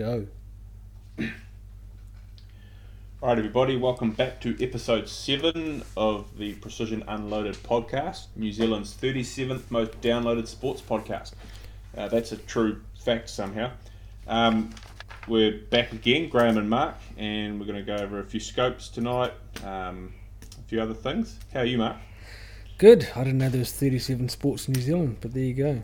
go. Alright everybody, welcome back to episode 7 of the Precision Unloaded podcast, New Zealand's 37th most downloaded sports podcast. That's a true fact somehow. We're back again, Graham and Mark, and we're going to go over a few scopes tonight, a few other things. How are you, Mark? Good. I didn't know there was 37 sports in New Zealand, but there you go.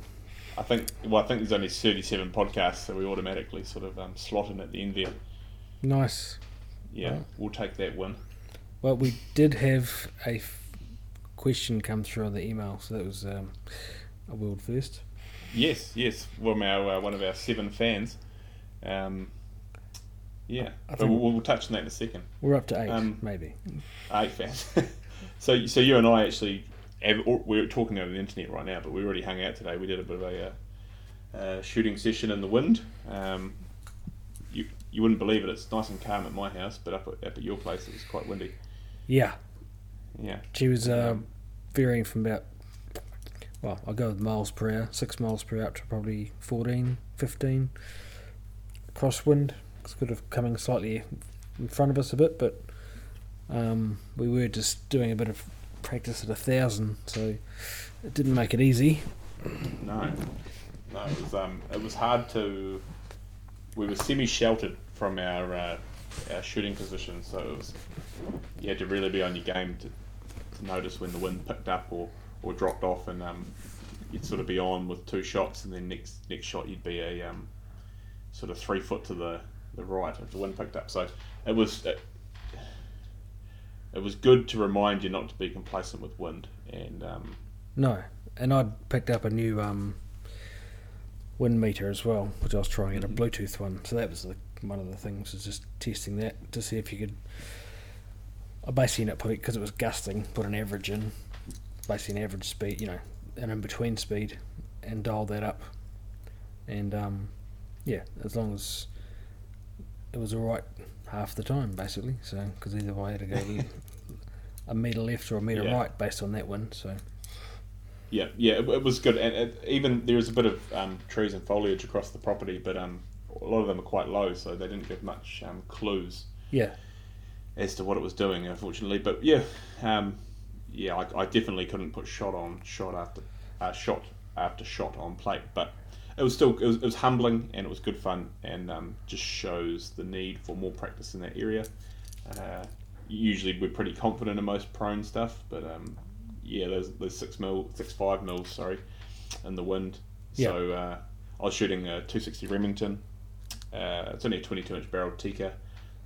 I think there's only 37 podcasts, so we automatically sort of slot in at the end there. Nice. Yeah, right. We'll take that win. Well, we did have a question come through on the email, so that was a world first. Yes, from one of our 7 fans. But we'll touch on that in a second. We're up to 8, maybe. 8 fans. So you and I actually, we're talking over the internet right now, but we already hung out today. We did a bit of a shooting session in the wind. You wouldn't believe it. It's nice and calm at my house, but up at your place, it was quite windy. Yeah. She was varying from about, I'll go with miles per hour, 6 miles per hour up to probably 14, 15. Crosswind, it's sort of coming slightly in front of us a bit, but we were just doing a bit of practice at 1,000, so it didn't make it easy. No, it was hard to. We were semi-sheltered from our shooting position, so it was, you had to really be on your game to notice when the wind picked up or dropped off, and you'd sort of be on with 2 shots, and then next shot you'd be a sort of 3 foot to the right if the wind picked up. So it was good to remind you not to be complacent with wind. And no, and I'd picked up a new wind meter as well, which I was trying at a Bluetooth one, so that was one of the things, was just testing that to see if you could. I basically ended up putting, because it was gusting, put an average in, basically an average speed, an in between speed, and dialed that up, and as long as it was all right half the time, basically, so because either way I had to go a meter left or a meter right based on that wind, so. Yeah, it was good, and even there was a bit of trees and foliage across the property, but a lot of them are quite low, so they didn't give much clues as to what it was doing, unfortunately. But I definitely couldn't put shot after shot on plate, but it was still it was humbling, and it was good fun, and just shows the need for more practice in that area. Usually we're pretty confident in most prone stuff, but. There's 6.5mm, in the wind. Yeah. So I was shooting a 260 Remington. It's only a 22-inch barrel Tikka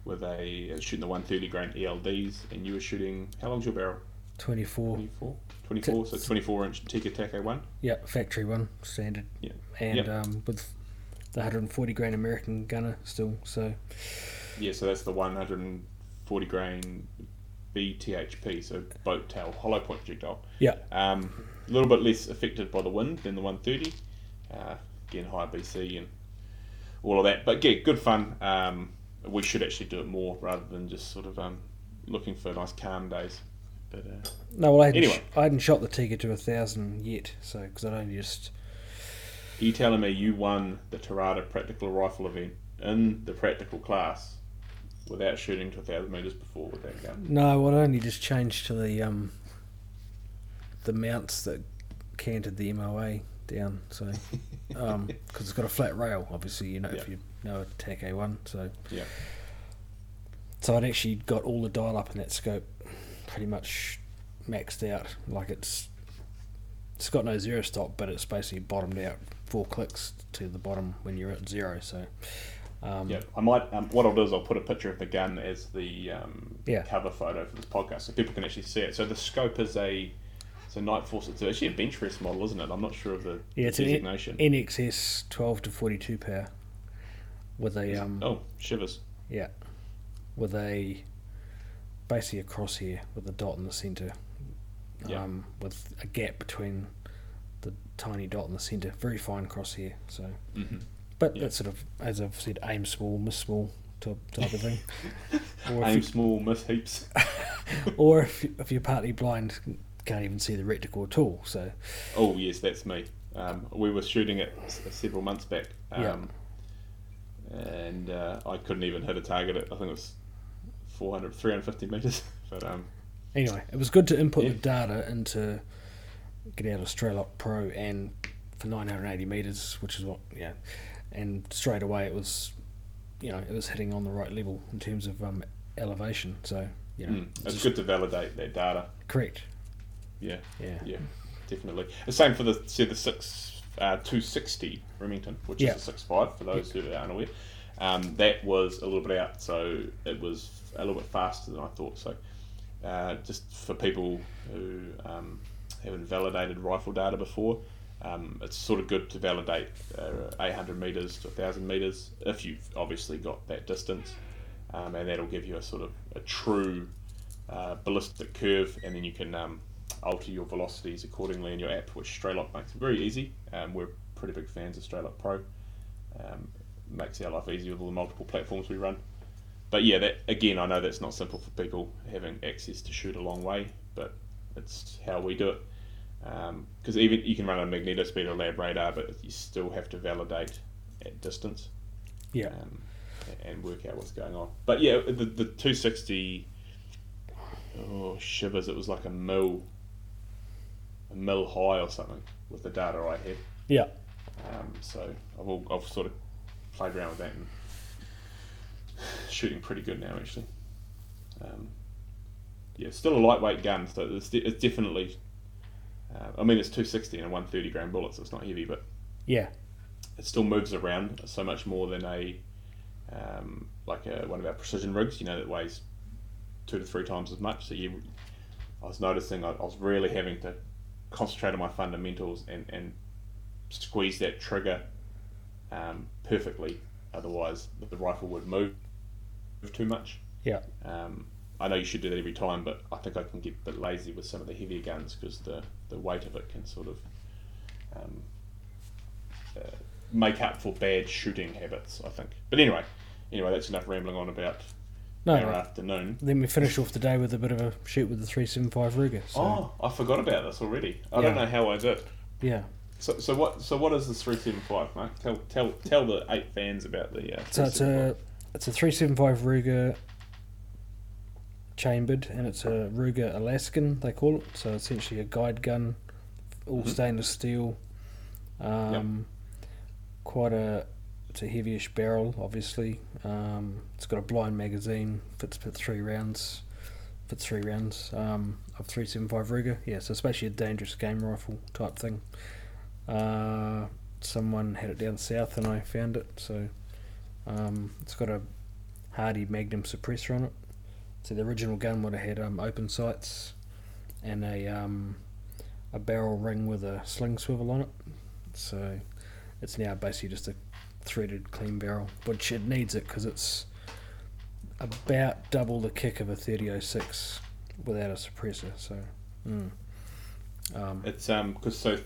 with shooting the 130 grain ELDs, and you were shooting, how long's your barrel? 24. So 24-inch Tikka TAC A1. Yeah, factory one, standard. Yeah. And with the 140 grain American gunner still. So yeah, so that's the 140 grain. BTHP, so boat tail hollow point projectile. Yeah. A little bit less affected by the wind than the 130. Again, high BC and all of that. But yeah, good fun. We should actually do it more rather than just sort of looking for nice calm days. But I hadn't shot the Tikka to 1,000 yet, so because I don't just. Are you telling me you won the Tirada Practical Rifle event in the practical class? Without shooting to 1,000 meters before with that gun? No, I'd only just changed to the mounts that canted the MOA down, so because it's got a flat rail, obviously, if you know a TAC A1, so yeah. So I'd actually got all the dial up in that scope pretty much maxed out, like it's got no zero stop, but it's basically bottomed out 4 clicks to the bottom when you're at zero, so. I might. What I'll do is I'll put a picture of the gun as the cover photo for this podcast, so people can actually see it. So the scope is a Nightforce. It's actually a bench rest model, isn't it? I'm not sure of the designation. It's an NXS 12-42 power with a shivers. Yeah, with basically a crosshair with a dot in the centre. With a gap between the tiny dot in the centre. Very fine crosshair. So. Mm-hmm. But that's sort of, as I've said, aim small, miss small type of thing. Small, miss heaps. Or if you're partly blind, can't even see the reticle at all. So. Oh yes, that's me. We were shooting it several months back. and I couldn't even hit a target at, I think it was 350 meters. But anyway, it was good to input the data into get out of Strelok Pro and for 980 meters, which is what and straight away it was, you know, it was hitting on the right level in terms of elevation. So you know, it's good to validate that data. Correct. Yeah. Definitely. The same for the 260 Remington, which is a 6.5 for those who aren't aware. That was a little bit out, so it was a little bit faster than I thought. So just for people who haven't validated rifle data before, it's sort of good to validate 800 meters to 1,000 meters if you've obviously got that distance, and that'll give you a sort of a true ballistic curve, and then you can alter your velocities accordingly in your app, which Strelok makes very easy. We're pretty big fans of Strelok Pro. Makes our life easier with all the multiple platforms we run. But yeah, that again, I know that's not simple for people having access to shoot a long way, but it's how we do it. Because even you can run a Magnetospeed or Lab Radar, but you still have to validate at distance. Yeah. And work out what's going on. But yeah, the 260, oh shivers, it was like a mil high or something with the data I had. Yeah. So I've sort of played around with that and shooting pretty good now actually. Still a lightweight gun, so it's definitely it's 260 and a 130 gram bullet, so it's not heavy, but yeah, it still moves around so much more than a one of our precision rigs, you know, that weighs 2 to 3 times as much. So I was noticing I was really having to concentrate on my fundamentals and squeeze that trigger perfectly, otherwise the rifle would move too much. Yeah. I know you should do that every time, but I think I can get a bit lazy with some of the heavier guns because the weight of it can sort of make up for bad shooting habits, I think. But anyway, that's enough rambling on about our afternoon. Then we finish off the day with a bit of a shoot with the 375 Ruger. So. Oh, I forgot about this already. I don't know how I did. Yeah. So what is this 375, Mark? Tell the 8 fans about the 375. So it's a 375 Ruger chambered, and it's a Ruger Alaskan, they call it. So essentially a guide gun, all stainless steel. It's a heavyish barrel, obviously. It's got a blind magazine, fits three rounds of 375 Ruger. Yeah, so it's basically a dangerous game rifle type thing. Someone had it down south and I found it, so it's got a Hardy Magnum suppressor on it. So the original gun would have had open sights and a barrel ring with a sling swivel on it. So it's now basically just a threaded clean barrel, which it needs it because it's about double the kick of a 30-06 without a suppressor. So it's because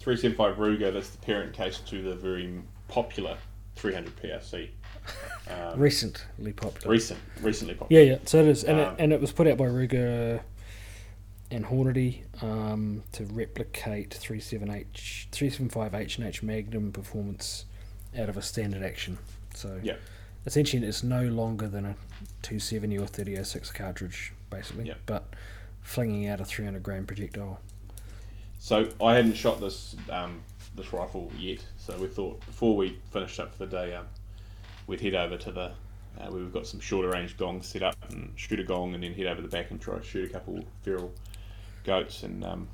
375 Ruger, that's the parent case to the very popular 300 PRC. Recently popular. Yeah, so it is, and it was put out by Ruger and Hornady to replicate 375 H&H Magnum performance out of a standard action. So yeah, essentially it's no longer than a 270 or 30-06 cartridge, basically, but flinging out a 300 gram projectile. So I hadn't shot this rifle yet, so we thought before we finished up for the day, we'd head over to the where we've got some shorter range gongs set up and shoot a gong, and then head over the back and try to shoot a couple feral goats. And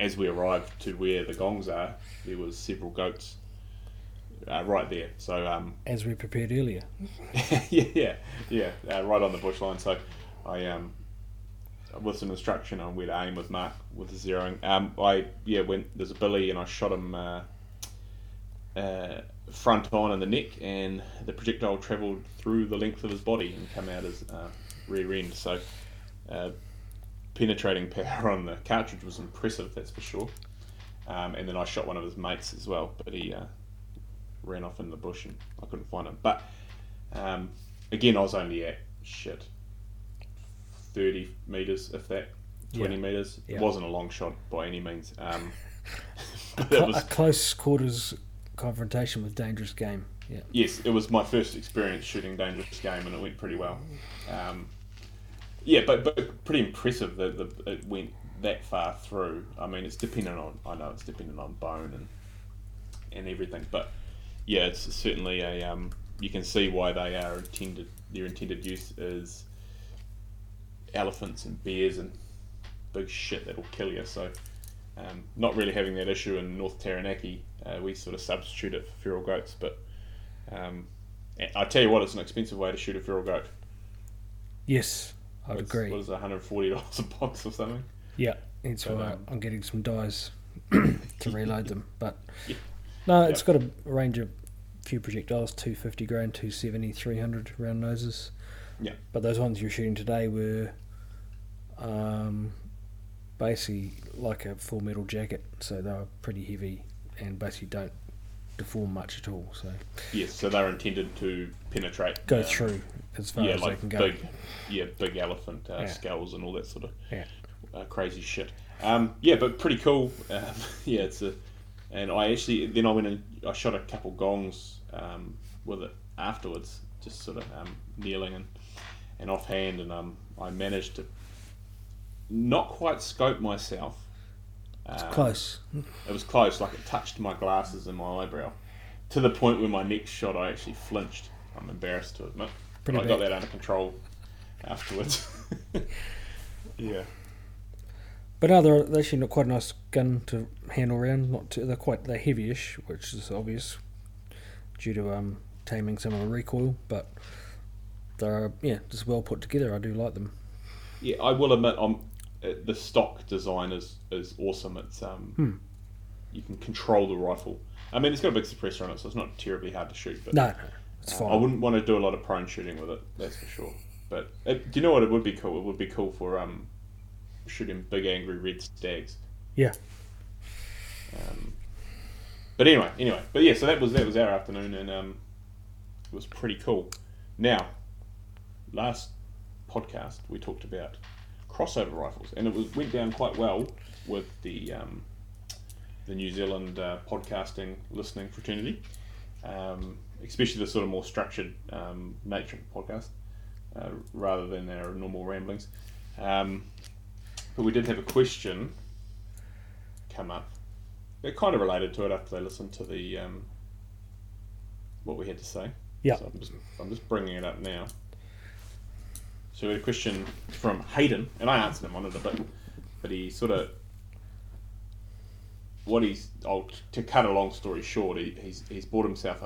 as we arrived to where the gongs are, there was several goats right there. So as we prepared earlier, right on the bush line. So I with some instruction on where to aim with Mark with the zeroing, there's a billy and I shot him front on in the neck, and the projectile travelled through the length of his body and come out his rear end. So penetrating power on the cartridge was impressive, that's for sure. And then I shot one of his mates as well, but he ran off in the bush and I couldn't find him. But again, I was only at 30 metres, if that, 20 metres. It wasn't a long shot by any means. But it was a close quarters confrontation with dangerous game. Yeah. Yes, it was my first experience shooting dangerous game, and it went pretty well. Yeah, but pretty impressive that it went that far through. I mean, it's dependent on, I know it's dependent on bone and everything, but yeah, it's certainly a you can see why they are intended. Their intended use is elephants and bears and big shit that'll kill you. So, not really having that issue in North Taranaki. We sort of substitute it for feral goats, but I tell you what, it's an expensive way to shoot a feral goat. Yes, I'd agree. What is it, $140 a box or something? Yeah, it's right. I'm getting some dies to reload them, but yeah. No, it's got a range of few projectiles, 250 grain, 270, 300 round noses. Yeah. But those ones you're shooting today were basically like a full metal jacket, so they were pretty heavy and basically don't deform much at all. So yes, so they're intended to penetrate, go through as far as like they can go. Big elephant skulls and all that sort of crazy shit. But pretty cool. It's a. And I actually then I went and I shot a couple gongs with it afterwards, just sort of kneeling and offhand, and I managed to not quite scope myself. It's close. It was close, like it touched my glasses and my eyebrow, to the point where my next shot I actually flinched. I'm embarrassed to admit. Pretty bad. Got that under control afterwards. Yeah. But no, they're actually not quite a nice gun to handle around. They're heavyish, which is obvious due to taming some of the recoil. But they're just well put together. I do like them. Yeah, I will admit, the stock design is awesome. It's you can control the rifle. I mean, it's got a big suppressor on it, so it's not terribly hard to shoot. But no, it's fine. I wouldn't want to do a lot of prone shooting with it. That's for sure. But do you know what? It would be cool. It would be cool for shooting big angry red stags. Yeah. But anyway. But yeah, so that was our afternoon, and it was pretty cool. Now, last podcast we talked about crossover rifles, and it went down quite well with the New Zealand podcasting listening fraternity, especially the sort of more structured nature of the podcast rather than our normal ramblings. But we did have a question come up. It kind of related to it after they listened to the what we had to say. Yeah. So I'm just bringing it up now. So we had a question from Hayden, and I answered him on it a bit, but he sort of to cut a long story short, he's bought himself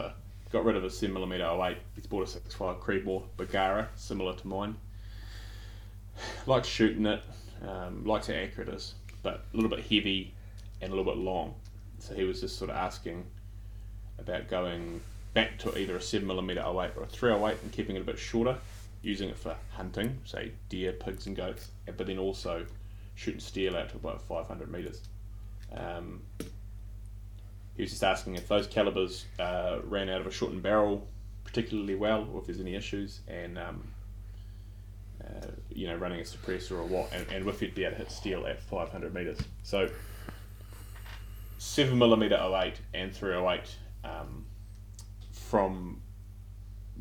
got rid of a 7mm 08. He's bought a 6.5 Creedmoor Bergara, similar to mine. Likes shooting it. Likes how accurate it is, but a little bit heavy and a little bit long. So he was just sort of asking about going back to either a 7mm 08 or a 308 and keeping it a bit shorter, using it for hunting, say deer, pigs and goats, but then also shooting steel out to about 500 metres. He was just asking if those calibers ran out of a shortened barrel particularly well, or if there's any issues, and running a suppressor or what, and if you'd be able to hit steel at 500 metres. So 7mm 08 and 308, from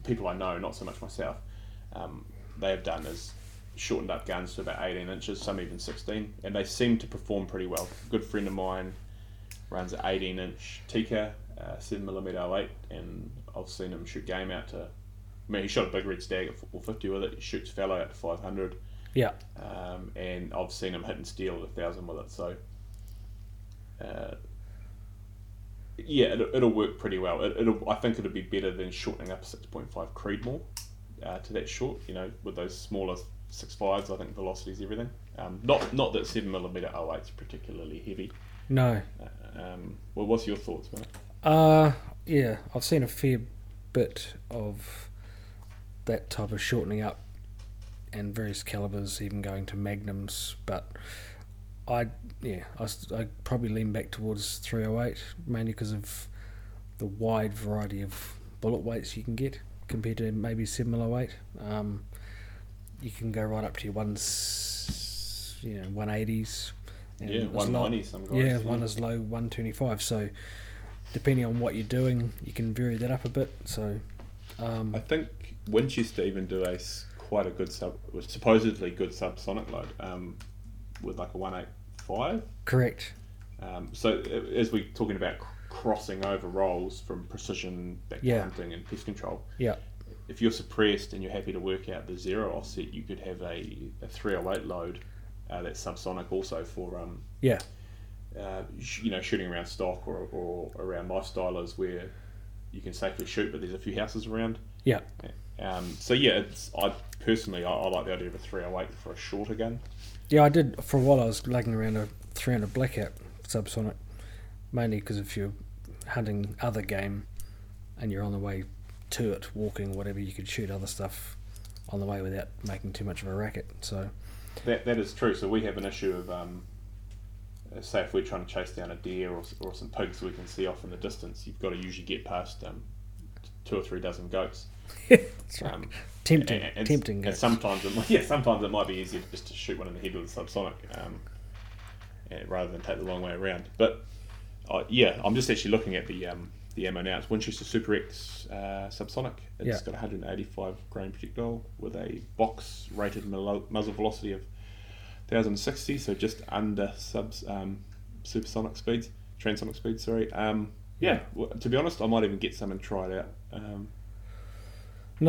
people I know, not so much myself, they have done is shortened up guns to about 18 inches, some even 16, and they seem to perform pretty well. A good friend of mine runs an 18 inch Tikka 7mm 08, and I've seen him shoot game out to, I mean, he shot a big red stag at 450 with it. He shoots fallow out to 500. Yeah. And I've seen him hitting steel at 1,000 with it. So, it'll work pretty well. I think it'll be better than shortening up a 6.5 Creedmoor to that short. You know, with those smaller 6.5s, I think velocity's everything. Not that 7mm 08's particularly heavy. No. Well, what's your thoughts, mate? Yeah, I've seen a fair bit of that type of shortening up and various calibers, even going to magnums, but I probably lean back towards 308 mainly because of the wide variety of bullet weights you can get compared to maybe 7mm 08. You can go right up to your 180s, and 190s, some guys. Yeah, one as low 125. So depending on what you're doing, you can vary that up a bit. So I think Winchester even do a quite a good supposedly good subsonic load with like a 185. Correct. So as we're talking about crossing over roles from precision back to hunting and pest control, if you're suppressed and you're happy to work out the zero offset, you could have a 308 load that's subsonic also for shooting around stock or around lifestylers where you can safely shoot, but there's a few houses around. Yeah. So yeah, I personally like the idea of a 308 for a shorter gun. Yeah, I did for a while. I was lugging around a 300 blackout subsonic, mainly because if you're hunting other game and you're on the way to it, walking, whatever, you could shoot other stuff on the way without making too much of a racket. So that is true. So we have an issue of say if we're trying to chase down a deer or some pigs we can see off in the distance, you've got to usually get past 2 or 3 dozen goats. That's right. Tempting goats. And sometimes it might be easier just to shoot one in the head with a subsonic rather than take the long way around. But I'm just actually looking at the ammo now. It's Winchester Super X subsonic. It's got 185 grain projectile with a box rated muzzle velocity of 1060, so just under supersonic speeds, transonic speeds. Sorry. To be honest, I might even get some and try it out. And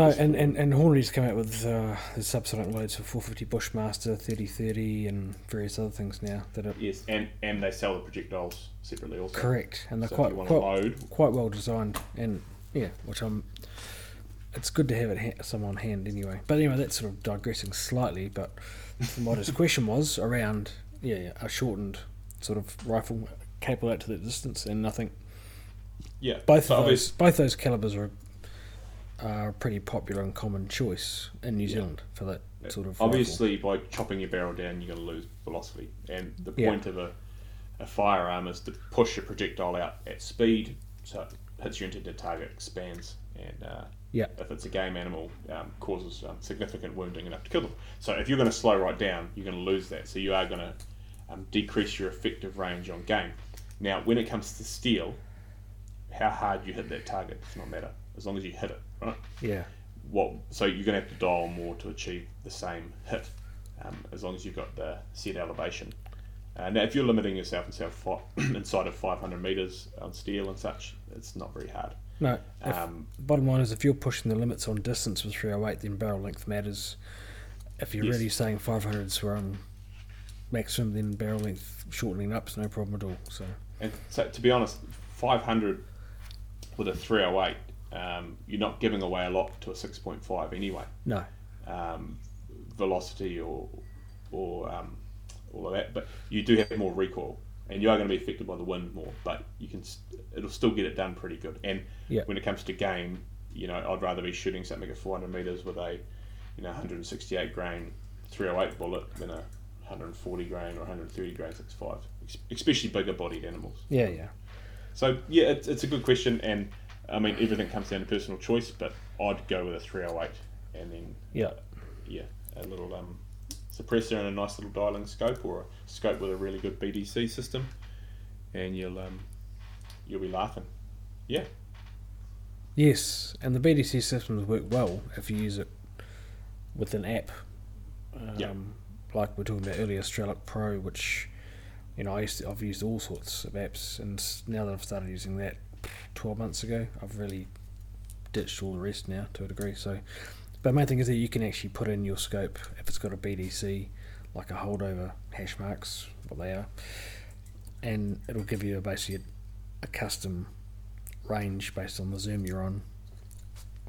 Hornady's come out with the subsonic loads for 450 Bushmaster, 30-30, and various other things now. And they sell the projectiles separately also. Correct, and they're quite well designed, and it's good to have some on hand anyway. But anyway, that's sort of digressing slightly. But what his question was around a shortened sort of rifle capable out to that distance, and I think both those calibers are a pretty popular and common choice in New Zealand for that sort of obviously rifle. By chopping your barrel down, you're going to lose velocity, and the point of a firearm is to push your projectile out at speed so it hits you into the target, expands, and if it's a game animal, causes significant wounding enough to kill them. So if you're going to slow right down, you're going to lose that, so you are going to decrease your effective range on game. Now when it comes to steel, how hard you hit that target does not matter as long as you hit it right. So you're going to have to dial more to achieve the same hit, as long as you've got the set elevation. Now if you're limiting yourself inside of 500 meters on steel and such, it's not very hard. No, bottom line is if you're pushing the limits on distance with 308, then barrel length matters. If you're really saying 500s were on maximum, then barrel length shortening up is no problem at all. So to be honest, 500 with a 308, you're not giving away a lot to a 6.5 anyway. No. Velocity or all of that, but you do have more recoil, and you are going to be affected by the wind more, but you can it'll still get it done pretty good. And when it comes to game, I'd rather be shooting something at 400 meters with a 168 grain 308 bullet than a 140 grain or 130 grain 6.5, especially bigger bodied animals. Yeah. So it's a good question, and I mean everything comes down to personal choice, but I'd go with a 308, and then a little suppressor and a nice little dialing scope, or a scope with a really good BDC system, and you'll be laughing. Yeah. Yes, and the BDC systems work well if you use it with an app. Like we were talking about earlier, Strelok Pro, which I've used all sorts of apps, and now that I've started using that 12 months ago, I've really ditched all the rest now to a degree. So, but the main thing is that you can actually put in your scope if it's got a BDC, like a holdover hash marks, what they are, and it'll give you basically a custom range based on the zoom you're on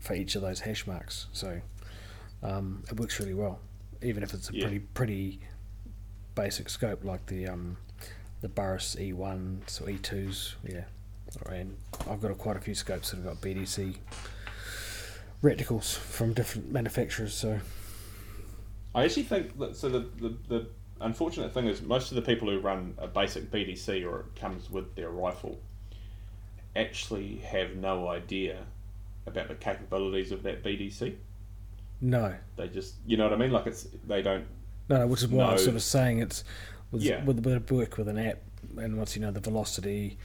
for each of those hash marks. So it works really well, even if it's a pretty basic scope like the Burris E1s or E2s. And I've got quite a few scopes that have got BDC reticles from different manufacturers. So I actually think that the unfortunate thing is most of the people who run a basic BDC, or it comes with their rifle, actually have no idea about the capabilities of that BDC. No, they just which is why I'm sort of saying it's with work with an app, and once you know the velocity,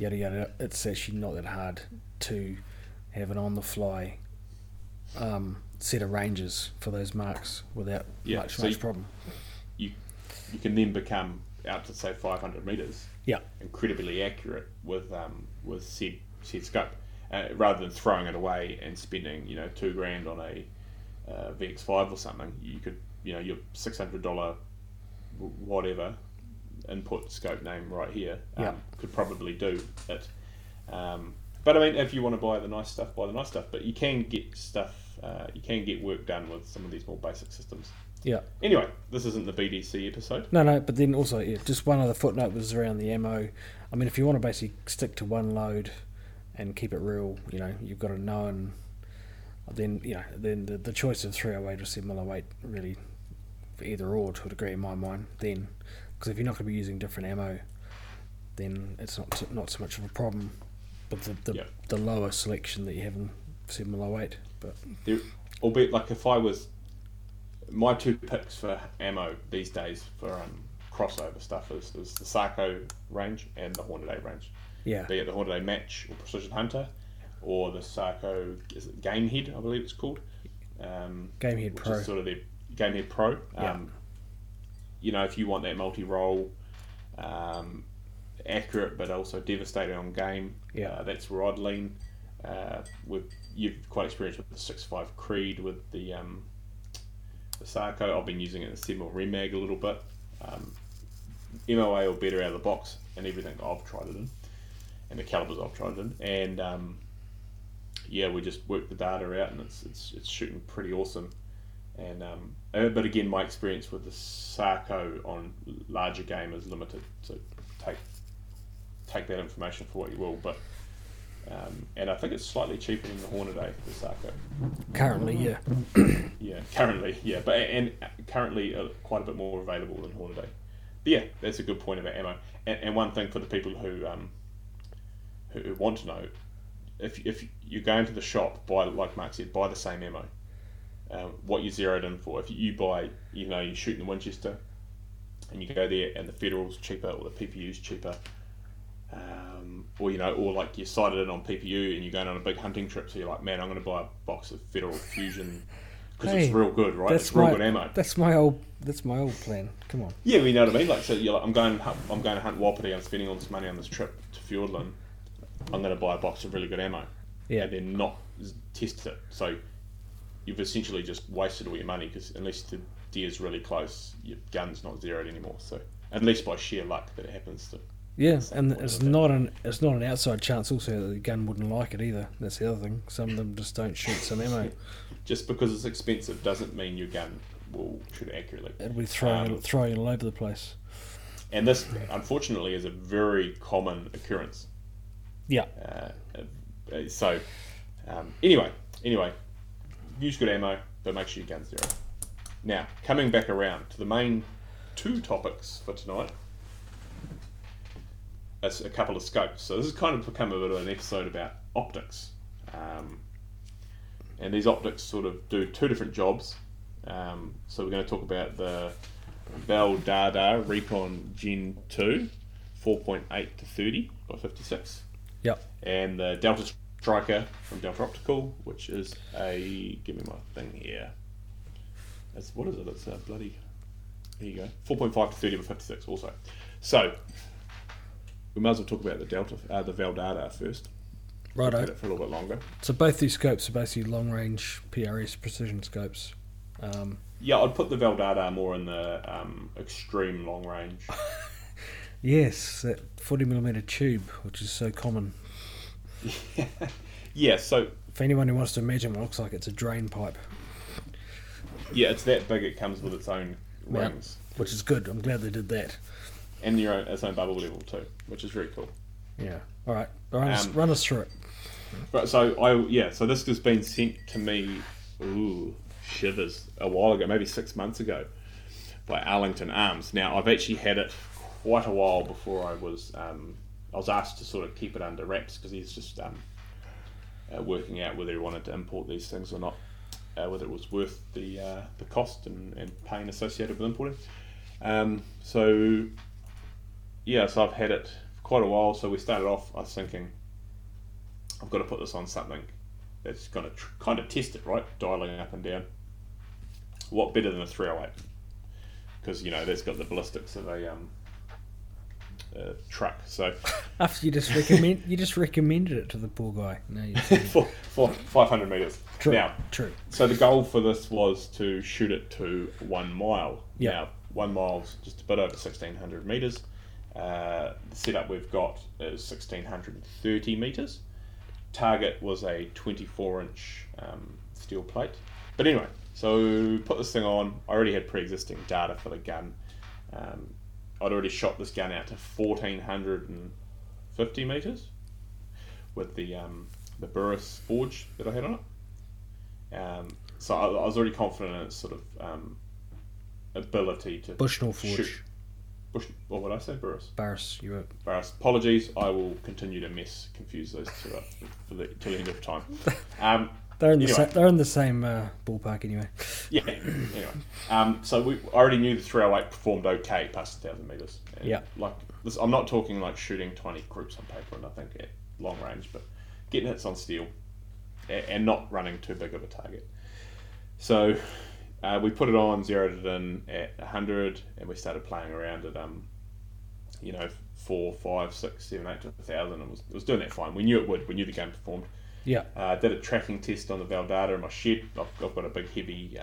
yada yada. It's actually not that hard to have an on-the-fly set of ranges for those marks without much problem. You can then become out to say 500 meters. Yeah. Incredibly accurate with said scope, rather than throwing it away and spending $2,000 on a VX5 or something. You could your $600 whatever input scope name right here could probably do it. But I mean, if you want to buy the nice stuff, buy the nice stuff. But you can get stuff, you can get work done with some of these more basic systems. Yeah. Anyway, this isn't the BDC episode. No, but then also, just one other footnote was around the ammo. I mean, if you want to basically stick to one load and keep it real, you've got to know, and then the choice of 308 or 7mm 08 really, for either or to a degree in my mind, then, because if you're not going to be using different ammo, then it's not so much of a problem with the lower selection that you have in 7mm 08. But albeit, like, if I was, my two picks for ammo these days for crossover stuff is the Sarko range and the Hornaday range. Yeah. Be it the Hornaday Match or Precision Hunter, or the Sarko Gamehead, I believe it's called. Gamehead Pro. Which is sort of the Gamehead Pro. If you want that multi-roll, accurate but also devastating on game, that's where I'd lean. You've quite experienced with the 6.5 Creed with the Sarko. I've been using it in the 7mm Remag a little bit. MOA or better out of the box, and everything I've tried it in, and the calibers I've tried it in, and we just work the data out, and it's shooting pretty awesome. And but again, my experience with the Sarko on larger game is limited, so take that information for what you will. But and I think it's slightly cheaper than the Hornaday, the Sarko. Currently, But currently quite a bit more available than Hornaday. But yeah, that's a good point about ammo. And one thing for the people who want to know, if you go into the shop, buy, like Mark said, buy the same ammo. What you zeroed in for. If you buy, you're shooting the Winchester, and you go there, and the Federal's cheaper, or the PPU's cheaper. Or like you're sighted in on PPU and you're going on a big hunting trip, so you're like, man, I'm going to buy a box of Federal Fusion because it's real good, right? It's real good ammo. That's my old plan. Come on. Yeah, you know what I mean. Like, so you're like, I'm going to hunt wapiti. I'm spending all this money on this trip to Fiordland. I'm going to buy a box of really good ammo. Yeah. And then not test it. So you've essentially just wasted all your money, because unless the deer's really close, your gun's not zeroed anymore. So at least by sheer luck that it happens to. Yeah, and it's not an outside chance also that the gun wouldn't like it either. That's the other thing. Some of them just don't shoot some ammo. Just because it's expensive doesn't mean your gun will shoot accurately. It'll be throwing it all over the place. And this, unfortunately, is a very common occurrence. Yeah. Anyway, use good ammo, but make sure your gun's zero. Now, coming back around to the main two topics for tonight. A couple of scopes. So this has kind of become a bit of an episode about optics, and these optics sort of do two different jobs. So we're going to talk about the Veldata Recon Gen 2 4.8 to 30 by 56. Yep. And the Delta Striker from Delta Optical, which is here you go, 4.5 to 30 by 56 also. So we might as well talk about the Veldata first. Righto. It for a little bit longer. So both these scopes are basically long-range PRS precision scopes. I'd put the Veldata more in the extreme long-range. Yes, that 40mm tube, which is so common. Yeah, so... for anyone who wants to imagine what it looks like, it's a drain pipe. Yeah, it's that big. It comes with its own rings. Which is good. I'm glad they did that. And its own bubble level too, which is very cool. Yeah. All right. Run us through it. Right. So this has been sent to me. Ooh, shivers! A while ago, maybe 6 months ago, by Arlington Arms. Now I've actually had it quite a while before I was asked to sort of keep it under wraps, because he's just working out whether he wanted to import these things or not, whether it was worth the cost and pain associated with importing. So I've had it quite a while, so we started off, I was thinking, I've got to put this on something that's going to kind of test it, right? Dialing up and down. What better than a 308? Because, you know, that's got the ballistics of a truck. So after you just recommended it to the poor guy. No, you for 500 meters. True. Now, true. So the goal for this was to shoot it to 1 mile. Yep. Now, 1 mile's just a bit over 1,600 meters. The setup we've got is 1,630 meters. Target was a 24-inch steel plate. But anyway, so put this thing on. I already had pre-existing data for the gun. I'd already shot this gun out to 1,450 meters with the Burris Forge that I had on it. So I was already confident in its sort of ability to Bushnell Forge. Shoot. What would I say? Burris. Burris, you were. Burris. Apologies, I will continue to confuse those two up till the end of time. They're in the same ballpark anyway. Yeah. Anyway, so we already knew the 308 performed okay past 1,000 meters. Yeah. Like this, I'm not talking like shooting tiny groups on paper and nothing at long range, but getting hits on steel and not running too big of a target. So. We put it on, zeroed it in at 100, and we started playing around at, 4, 5, 6, 7, 8 to 1,000. It was doing that fine. We knew it would. We knew the gun performed. Yeah. I did a tracking test on the Veldata in my shed. I've got a big, heavy,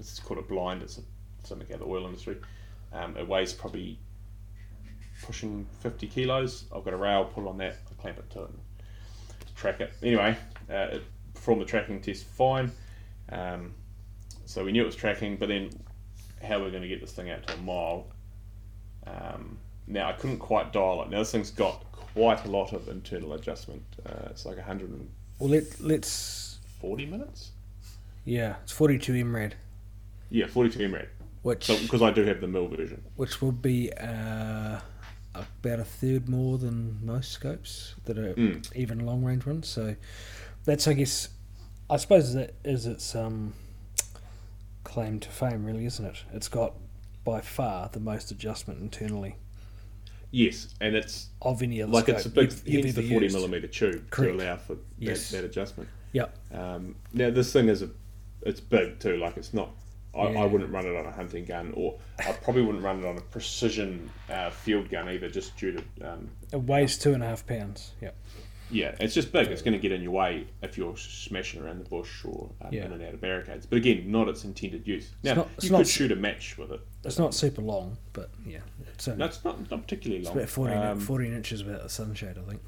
it's called a blind. It's something out of the oil industry. It weighs probably pushing 50 kilos. I've got a rail, pull on that, I clamp it to it, and track it. Anyway, it performed the tracking test fine. So we knew it was tracking, but then how we're going to get this thing out to 1 mile. Now I couldn't quite dial it. Now this thing's got quite a lot of internal adjustment. It's like 100. Well, let's 40 minutes. Yeah, it's 42 MRAD. Yeah, 42 MRAD. Which because I do have the mill version, which will be about a third more than most scopes that are even long range ones. So that's, I guess. I suppose that is its claim to fame, really, isn't it? It's got by far the most adjustment internally. Yes, and it's of any other like scope it's a big. It's the 40mm tube. Correct. To allow for that adjustment. Yep. Now this thing it's big too. Like it's not. I wouldn't run it on a hunting gun, or I probably wouldn't run it on a precision field gun either, just due to. It weighs 2.5 pounds. Yep. Yeah, it's just big. It's going to get in your way if you're smashing around the bush or in and out of barricades. But again, not its intended use. Now, you could shoot a match with it. It's not super long, but yeah. It's not particularly long. It's about 14 inches without the sunshade, I think.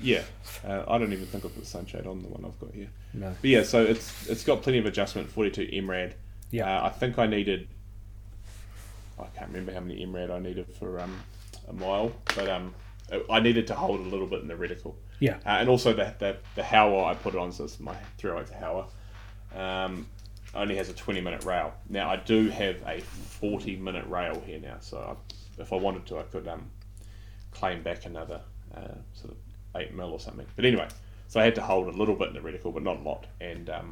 Yeah. I don't even think I've got the sunshade on the one I've got here. No. But yeah, so it's got plenty of adjustment, 42 MRAD. Yeah. I think I needed... I can't remember how many MRAD I needed for a mile, but... I needed to hold a little bit in the reticle. Yeah. And also the Hauer I put it on, so it's my 308 Hauer, only has a 20-minute rail. Now, I do have a 40-minute rail here now, so if I wanted to, I could claim back another sort of 8mm or something. But anyway, so I had to hold a little bit in the reticle, but not a lot. And I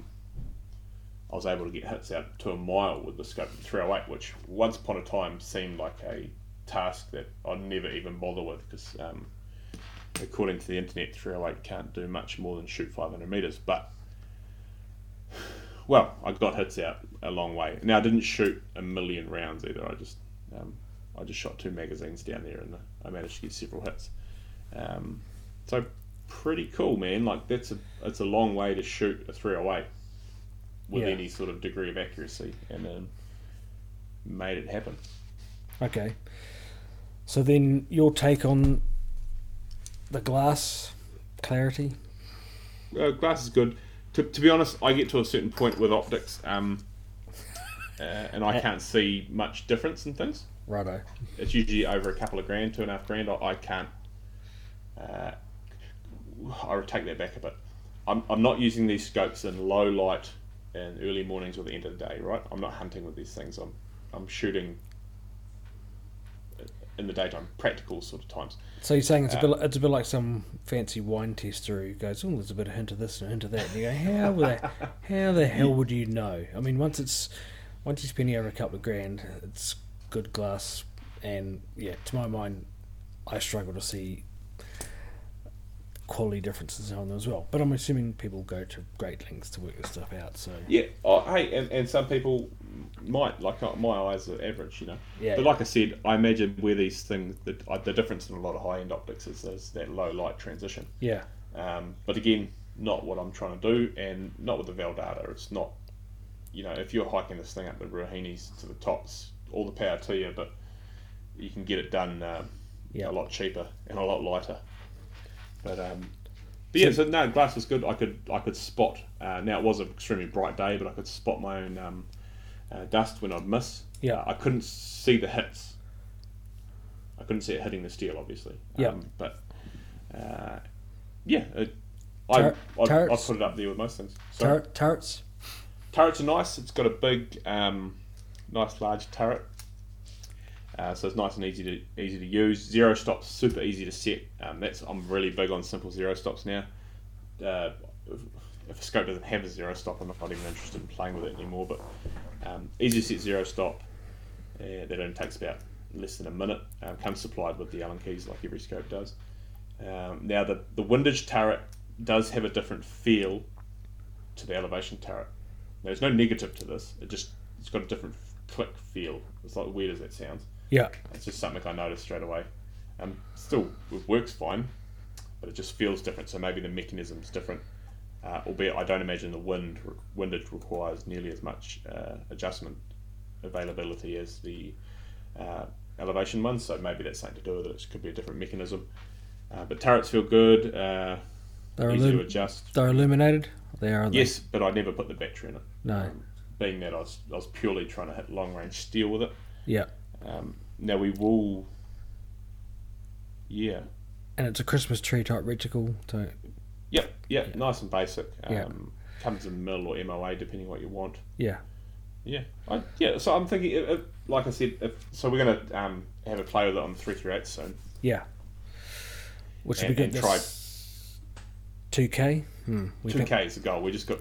was able to get hits out to 1 mile with the scope of 308, which once upon a time seemed like a task that I'd never even bother with because according to the internet 308 can't do much more than shoot 500 meters, but well, I got hits out a long way. Now I didn't shoot 1,000,000 rounds either. I just shot 2 magazines down there and I managed to get several hits, so pretty cool, man. Like it's a long way to shoot a 308 with any sort of degree of accuracy, and made it happen. Okay, so then your take on the glass clarity? Glass is good. To be honest, I get to a certain point with optics, and I can't see much difference in things. Righto. It's usually over a couple of grand, 2.5 grand. I can't. I would take that back a bit. I'm not using these scopes in low light in early mornings or the end of the day, right? I'm not hunting with these things. I'm shooting in the daytime, practical sort of times. So you're saying it's a bit like some fancy wine tester who goes, oh, there's a bit of hint of this and hint of that, and you go, how the hell would you know? I mean, once you're spending over a couple of grand, it's good glass, and to my mind, I struggle to see quality differences on them as well. But I'm assuming people go to great lengths to work this stuff out. So yeah, hey, and some people might, like my eyes are average, you know. Yeah, but yeah. Like I said, I imagine where these things, the difference in a lot of high-end optics is that low light transition. Yeah. But again, not what I'm trying to do, and not with the Veldata. It's not, you know, if you're hiking this thing up the Rohinis to the tops, all the power to you, but you can get it done a lot cheaper and a lot lighter. But yeah, so no, glass was good. I could spot. Now it was an extremely bright day, but I could spot my own dust when I'd miss. Yeah, I couldn't see the hits. I couldn't see it hitting the steel, obviously. I put it up there with most things. So, turrets are nice. It's got a big, nice large turret. So it's nice and easy to use. Zero stops, super easy to set. I'm really big on simple zero stops now. If a scope doesn't have a zero stop, I'm not even interested in playing with it anymore. But easy to set zero stop. That only takes about less than a minute. Comes supplied with the Allen keys like every scope does. Now the windage turret does have a different feel to the elevation turret. Now, there's no negative to this. It's got a different click feel. It's like weird as that sounds. Yeah, it's just something I noticed straight away. Still, it works fine, but it just feels different. So maybe the mechanism's different. Albeit, I don't imagine the windage requires nearly as much adjustment availability as the elevation one. So maybe that's something to do with it. It could be a different mechanism. But turrets feel good. They're easy to adjust. They're illuminated. They are. Yes, but I never put the battery in it. No. Being that I was purely trying to hit long range steel with it. Yeah. Now we will. Yeah. And it's a Christmas tree type reticle. So. Yep. Yeah. Nice and basic. Comes in mil or MOA depending what you want. Yeah. Yeah. So I'm thinking, like I said, so we're gonna have a play with it on the 338 soon. Yeah. Which would be good. Try 2K. 2K is the goal. We just got.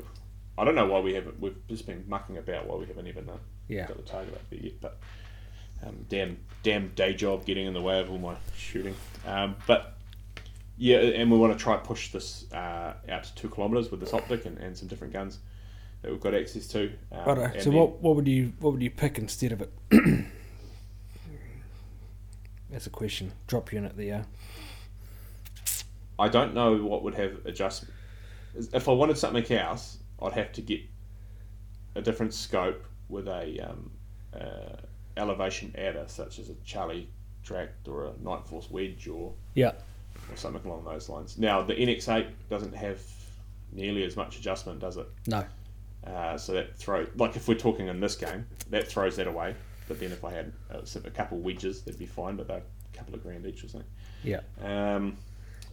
I don't know why we haven't. We've just been mucking about why we haven't even got the target up there yet, but. Damn day job getting in the way of all my shooting. And we want to try push this out to 2 kilometres with this optic and some different guns that we've got access to. Right. So what would you pick instead of it? That's a question. Drop unit there. I don't know what would have adjustment. If I wanted something else, I'd have to get a different scope with a. Elevation adder, such as a Charlie Tract or a Nightforce Wedge or something along those lines. Now, the NX8 doesn't have nearly as much adjustment, does it? No. So that if we're talking in this game, that throws that away. But then if I had a couple of wedges, that'd be fine, but they're a couple of grand each or something. Yeah. The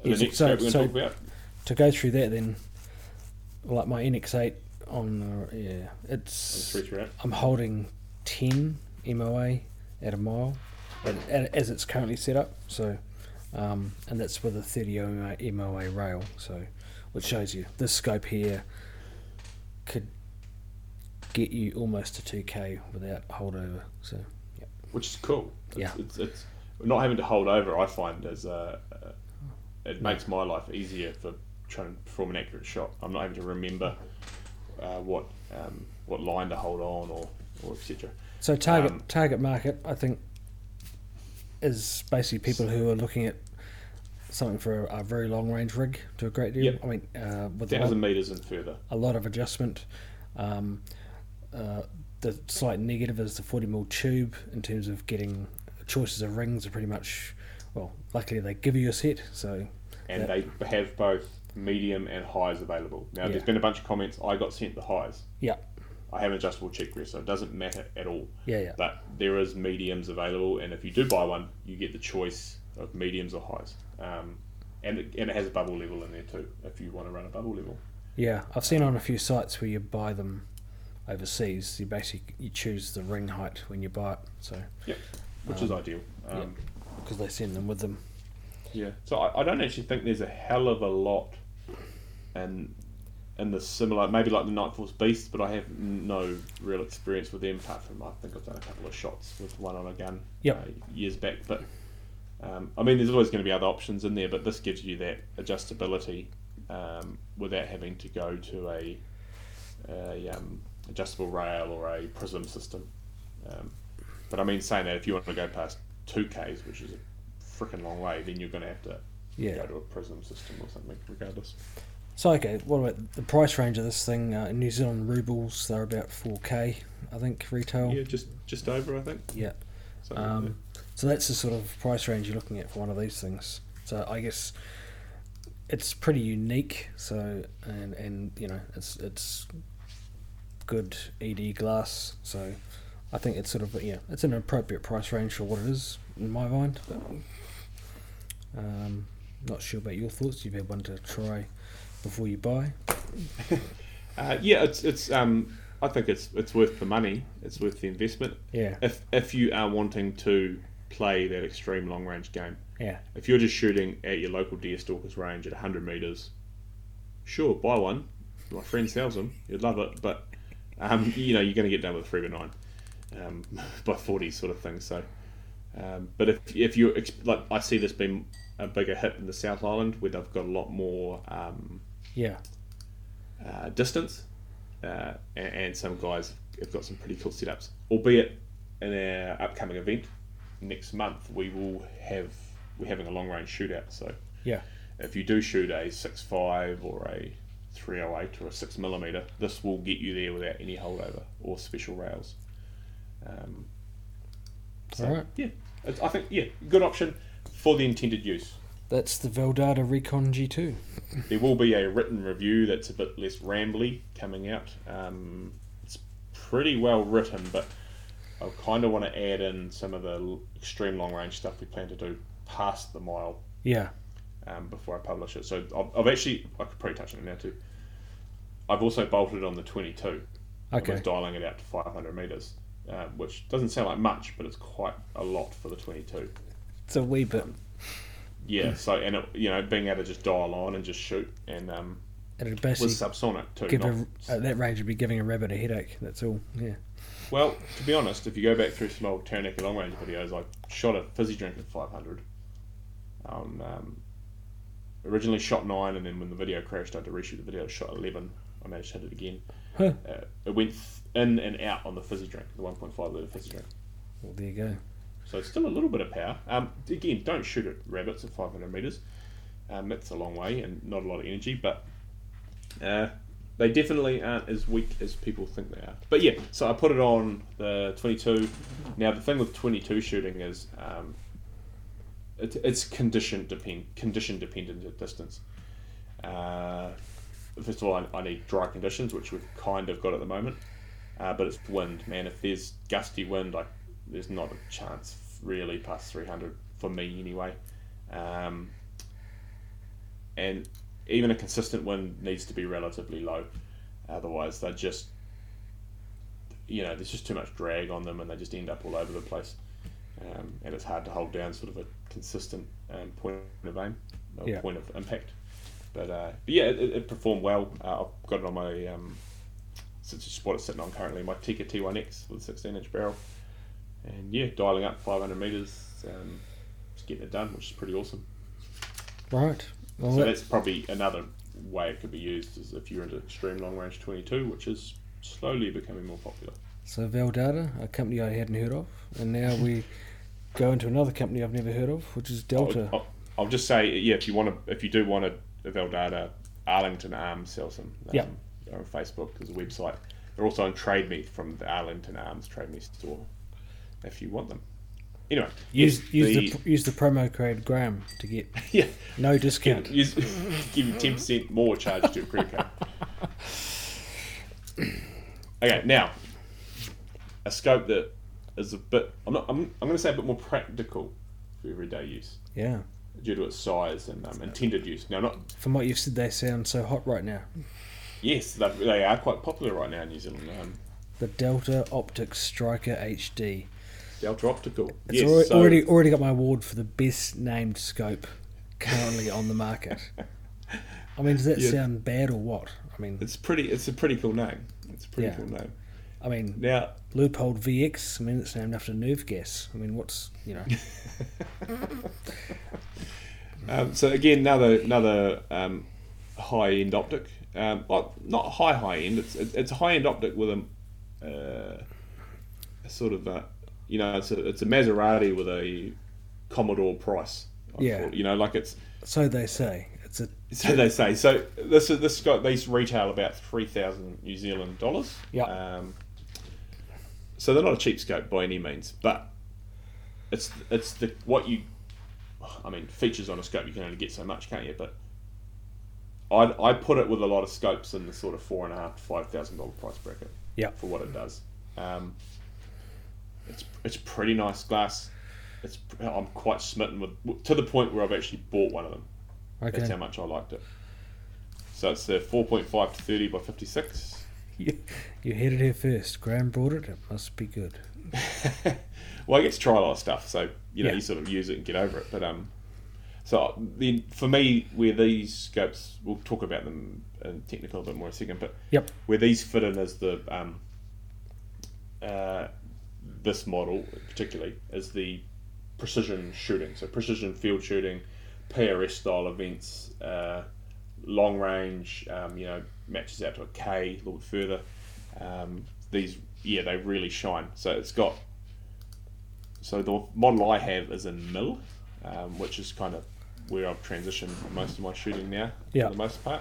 next scope we're going to talk about. To go through that then, like my NX8 I'm holding 10 MOA at a mile as it's currently set up, so and that's with a 30 MOA rail, so which shows you this scope here could get you almost to 2K without holdover, so yeah. Which is cool. It's not having to hold over, I find, as it makes my life easier for trying to perform an accurate shot. I'm not having to remember what line to hold on or etc. So target market, I think, is basically people who are looking at something for a very long range rig to a great deal. Yep. I mean, with 1,000 meters and further, a lot of adjustment. The slight negative is the 40mm tube in terms of getting choices of rings are pretty much. Well, luckily they give you a set, so. And they have both medium and highs available. Now there's been a bunch of comments. I got sent the highs. Yeah. I have an adjustable check rest, so it doesn't matter at all. Yeah. But there is mediums available, and if you do buy one, you get the choice of mediums or highs. And it has a bubble level in there too, if you want to run a bubble level. Yeah, I've seen on a few sites where you buy them overseas. You basically choose the ring height when you buy it. So yep, which is ideal. Because they send them with them. Yeah. So I don't actually think there's a hell of a lot, and the similar, maybe like the Nightforce Beast, but I have no real experience with them apart from I think I've done a couple of shots with one on a gun years back, but I mean, there's always going to be other options in there, but this gives you that adjustability without having to go to a adjustable rail or a prism system. But I mean, saying that, if you want to go past 2Ks, which is a freaking long way, then you're going to have to go to a prism system or something, regardless. So, okay, what about the price range of this thing? In New Zealand rubles, they're about 4K, I think, retail. Yeah, just over, I think. Yeah. So that's the sort of price range you're looking at for one of these things. So I guess it's pretty unique. So and you know, it's good ED glass. So I think it's sort of it's an appropriate price range for what it is in my mind. Not sure about your thoughts. You've had one to try before you buy. It's I think it's worth the money. It's worth the investment. Yeah. If you are wanting to play that extreme long range game. Yeah. If you're just shooting at your local deerstalker's range at 100 meters, sure, buy one. My friend sells them. You'd love it, but you're going to get done with 3x9, by 40 sort of thing. So, but if you like, I see this being a bigger hit in the South Island where they've got a lot more distance. And some guys have got some pretty cool setups. Albeit in our upcoming event next month, we're having a long range shootout. So if you do shoot a 6.5 or a 308 or a 6mm, this will get you there without any holdover or special rails. All right. Yeah, I think good option for the intended use. That's the Veldata Recon G2. There will be a written review that's a bit less rambly coming out. It's pretty well written, but I kind of want to add in some of the extreme long-range stuff we plan to do past the mile. Yeah. Before I publish it. So I've actually... I could probably touch on it now too. I've also bolted on the 22. Okay. I was dialing it out to 500 metres, which doesn't sound like much, but it's quite a lot for the 22. It's a wee bit... Yeah, so and being able to just dial on and just shoot and it basically was subsonic too. That range would be giving a rabbit a headache. That's all. Yeah. Well, to be honest, if you go back through some old Taranaki long range videos, I shot a fizzy drink at 500. Originally shot 9, and then when the video crashed, I had to reshoot the video. I shot 11. I managed to hit it again. Huh. It went in and out on the fizzy drink, the 1.5 litre fizzy drink. Well, there you go. So it's still a little bit of power. Again, don't shoot at rabbits at 500 metres. That's a long way and not a lot of energy, but they definitely aren't as weak as people think they are. But yeah, so I put it on the 22. Now the thing with 22 shooting is it's condition dependent at distance. First of all, I need dry conditions, which we've kind of got at the moment. But it's wind, man. If there's gusty wind, there's not a chance really past 300 for me anyway, and even a consistent wind needs to be relatively low, otherwise they're just there's just too much drag on them and they just end up all over the place, and it's hard to hold down sort of a consistent point of aim or point of impact, but it performed well. I've got it on my since what it's sitting on currently, my Tikka T1X with a 16-inch barrel. And yeah, dialing up 500 metres, just getting it done, which is pretty awesome. Right. Well, so that's probably another way it could be used, is if you're into extreme long range 22, which is slowly becoming more popular. So Veldata, a company I hadn't heard of, and now we go into another company I've never heard of, which is Delta. I'll just say, if you do want a Veldata, Arlington Arms sells them. On Facebook, there's a website. They're also on Trade Me from the Arlington Arms Trade Me store, if you want them. Anyway, use the promo code Graham to get no discount. Give you 10% more charge to your credit card. Okay, now a scope that is a bit I'm going to say a bit more practical for everyday use. Yeah, due to its size and intended use. Now, not from what you've said, they sound so hot right now. Yes, they are quite popular right now in New Zealand. The Delta Optics Striker HD. Delta Optical. It's already got my award for the best named scope currently on the market. I mean, does that sound bad or what? I mean, it's a pretty cool name. I mean, yeah. Leupold VX, I mean, it's named after nerve gas. I mean, what's, you know. So again, another high-end optic. Well, not high-end, it's a high-end optic with a sort of, you know, it's a Maserati with a Commodore price. Yeah. You know, like it's... So they say. So these retail about $3,000 New Zealand dollars. Yeah. So they're not a cheapskate by any means, but it's the what you, I mean, features on a scope you can only get so much, can't you? But I put it with a lot of scopes in the sort of $4,500 to $5,000 price bracket. Yeah. For what it does, it's pretty nice glass. I'm quite smitten with, to the point where I've actually bought one of them. Okay. That's how much I liked it. So it's the 4.5 to 30 by 56. You heard it here first. Graham brought it. It must be good. Well, I get to try a lot of stuff, so you know, you sort of use it and get over it. But so then for me, where these scopes, we'll talk about them in technical a bit more in a second. But where these fit in is the this model particularly is the precision shooting. So precision field shooting. PRS style events, long range, you know, matches out to a K, a little bit further. These, yeah, they really shine. So it's got, so the model I have is in mil, which is kind of where I've transitioned most of my shooting now, for the most part.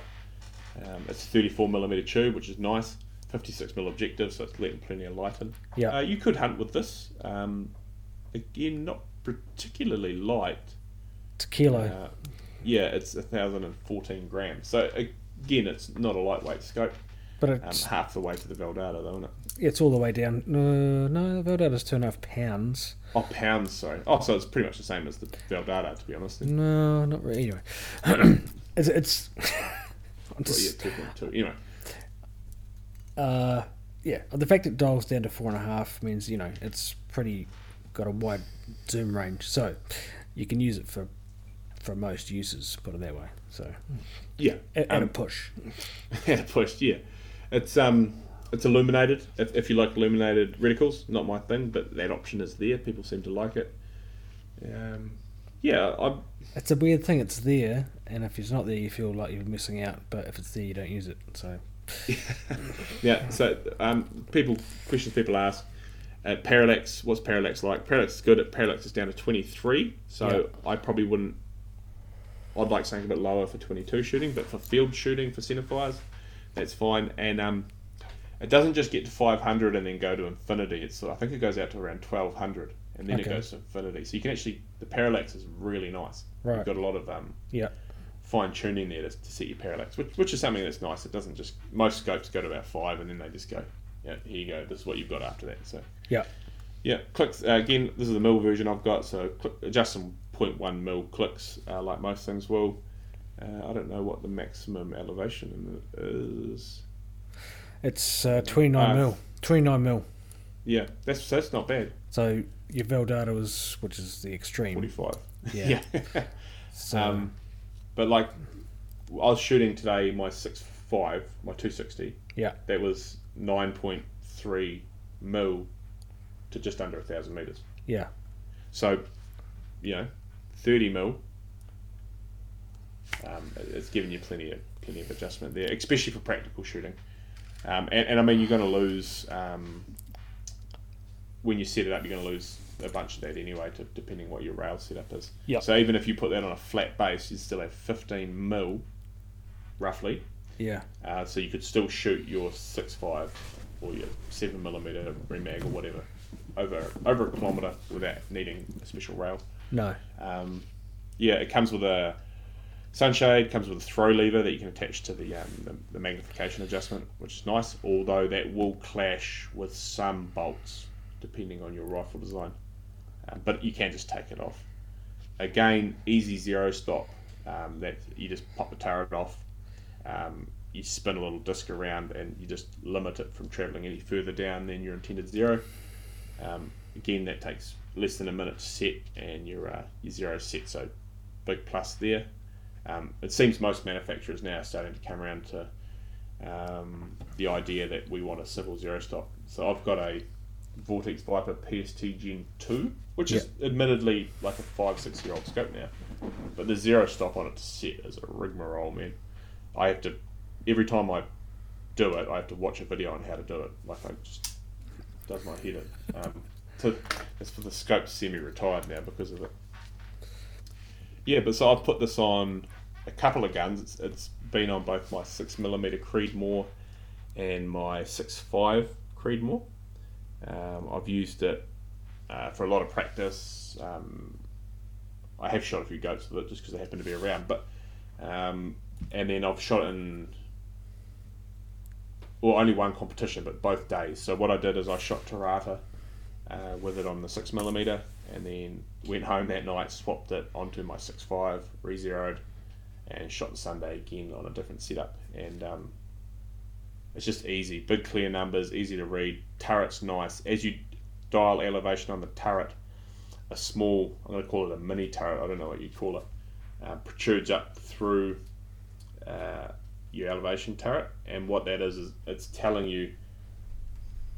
It's 34mm tube, which is nice, 56mm objective, so it's letting plenty of light in. Yeah. You could hunt with this. Again, not particularly light. It's a kilo. It's 1,014 grams. So again, it's not a lightweight scope. But it's half the way to the Veldata, though, isn't it? Yeah, it's all the way down. No, the Veldata's 2.5 pounds. Oh, pounds, sorry. Oh, so it's pretty much the same as the Veldata, to be honest. No, not really. Anyway, it's. Just, 2.2. Anyway. The fact it dials down to 4.5 means, you know, it's pretty got a wide zoom range. So. You can use it for most uses, put it that way. So yeah, and a push, and a push. Yeah, it's illuminated. If you like illuminated reticles, not my thing, but that option is there. People seem to like it. It's a weird thing. It's there, and if it's not there, you feel like you're missing out. But if it's there, you don't use it. So yeah. So people ask. Parallax, what's parallax like? Parallax is good. Parallax is down to 23, so I probably wouldn't. I'd like something a bit lower for 22 shooting, but for field shooting for centerfires, that's fine. And it doesn't just get to 500 and then go to infinity. I think it goes out to around 1200 and then it goes to infinity. So you can actually, the parallax is really nice. Right. You've got a lot of fine tuning there to set your parallax, which is something that's nice. It doesn't just, most scopes go to about 5 and then they just go. Yeah, here you go. This is what you've got after that. So clicks again. This is the mil version I've got. So adjust some 0.1 mil clicks, like most things will. I don't know what the maximum elevation is. It's 29 mil. 29 mil. Yeah, that's not bad. So your Veldata was, which is the extreme. 45. Yeah. So, but like, I was shooting today my 6.5, my 260. Yeah. That was 9.3 mil to just under 1,000 meters. Yeah. So, you know, 30 mil. It's giving you plenty of adjustment there, especially for practical shooting. And I mean, you're going to lose when you set it up. You're going to lose a bunch of that anyway, depending what your rail setup is. Yeah. So even if you put that on a flat base, you still have 15 mil, roughly. Yeah. So you could still shoot your 6.5 or your 7mm remag or whatever over a kilometre without needing a special rail. No. It comes with a sunshade, comes with a throw lever that you can attach to the magnification adjustment, which is nice. Although that will clash with some bolts depending on your rifle design, but you can just take it off. Again, easy zero stop. That you just pop the turret off. You spin a little disc around and you just limit it from travelling any further down than your intended zero. Again, that takes less than a minute to set, and your zero is set, so big plus there. It seems most manufacturers now are starting to come around to the idea that we want a simple zero stop So I've got a Vortex Viper PST Gen 2, which is admittedly like a 5-6 year old scope now, but the zero stop on it to set is a rigmarole, man. I have to, every time I do it, I have to watch a video on how to do it. Like, I just, it does my head in. That's for the scope semi-retired now because of it. Yeah, but so I've put this on a couple of guns. It's been on both my 6mm Creedmoor and my 6.5 Creedmoor. I've used it for a lot of practice. I have shot a few goats with it just because they happen to be around. But and then I've shot in, well, only one competition, but both days. So what I did is I shot Tirada with it on the 6mm, and then went home that night, swapped it onto my 6.5, re-zeroed, and shot the Sunday again on a different setup. And it's just easy, big clear numbers, easy to read. Turret's nice. As you dial elevation on the turret, a small, I'm going to call it a mini turret, I don't know what you call it, protrudes up through your elevation turret, and what that is it's telling you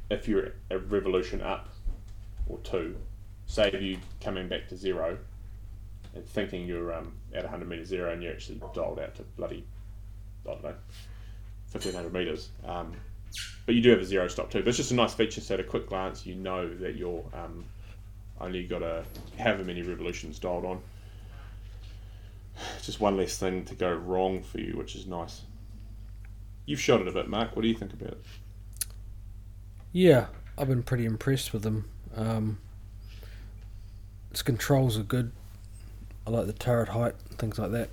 if you're a revolution up or two. Save you coming back to zero and thinking you're at 100 metres zero and you're actually dialed out to bloody, I don't know, 1500 metres. But you do have a zero stop too, but it's just a nice feature, so at a quick glance you know that you're only got a however many revolutions dialed on. Just one less thing to go wrong for you, which is nice. You've shot it a bit, Mark. What do you think about it? Yeah, I've been pretty impressed with them. Its controls are good. I like the turret height, things like that.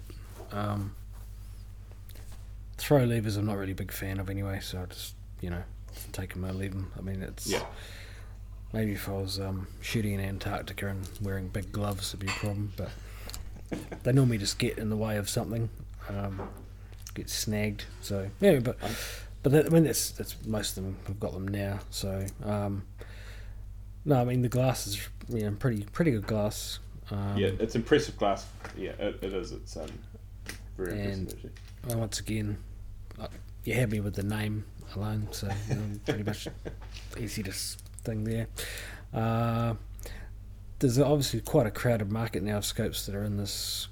Throw levers I'm not really a big fan of anyway, so I just, take them and leave them. I mean, it's... Yeah. Maybe if I was shooting in Antarctica and wearing big gloves, it'd be a problem, but they normally just get in the way of something, get snagged, so... Yeah, but that, I mean, that's most of them, I've got them now, so... no, I mean, the glass is, pretty good glass. Yeah, it's impressive glass. Yeah, it is. It's very impressive, actually. Once again, you had me with the name alone, so pretty much easiest thing there. There's obviously quite a crowded market now of scopes that are in this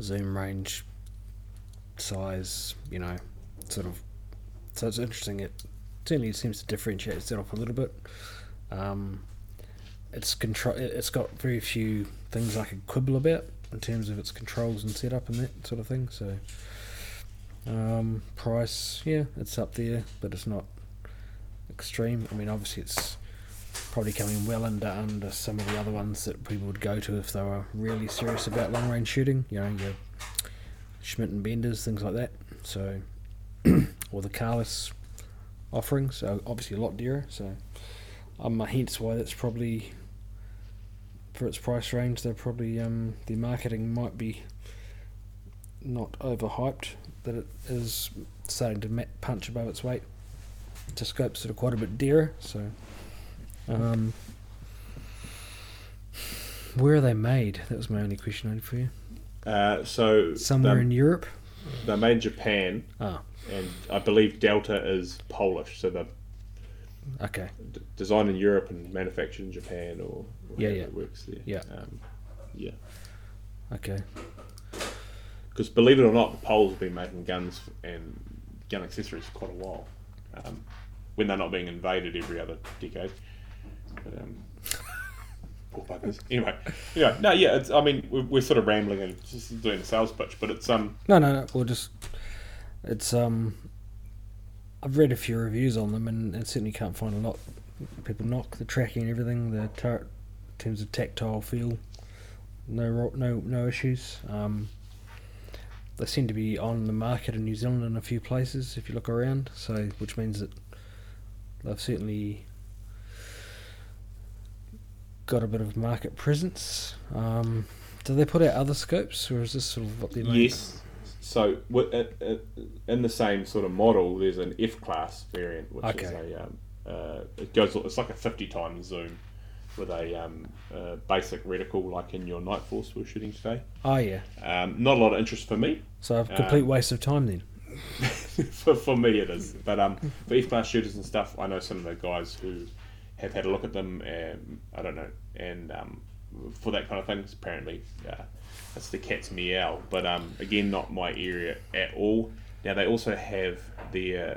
zoom range size, sort of. So it's interesting. It certainly seems to differentiate itself a little bit. It's got very few things I could quibble about in terms of its controls and setup and that sort of thing. So price, yeah, it's up there, but it's not extreme. I mean, obviously it's probably coming well under some of the other ones that people would go to if they were really serious about long range shooting, your Schmidt and Benders, things like that. So or the Carless offerings, so obviously a lot dearer, so hence why that's probably, for its price range, they're probably the marketing might be not overhyped, that it is starting to punch above its weight to scopes that are quite a bit dearer. So where are they made? That was my only question I had for you. So somewhere in Europe, they're made in Japan. And I believe Delta is Polish, so they're designed in Europe and manufactured in Japan, or it works there. Because believe it or not, the Poles have been making guns and gun accessories for quite a while, when they're not being invaded every other decade. But, poor buggers. We're sort of rambling and just doing a sales pitch, but it's I've read a few reviews on them, and certainly can't find a lot. People knock the tracking and everything, the turret in terms of tactile feel, no issues. They seem to be on the market in New Zealand in a few places if you look around, so which means that they've certainly got a bit of market presence. Do they put out other scopes, or is this sort of what they're making? Yes. So in the same sort of model, there's an F-class variant, which is it's like a 50 times zoom with a basic reticle, like in your Nightforce we're shooting today. Not a lot of interest for me. So a complete waste of time then. For me it is. But even class shooters and stuff, I know some of the guys who have had a look at them, and I don't know, and for that kind of thing, apparently that's the cat's meow. But again, not my area at all. Now they also have the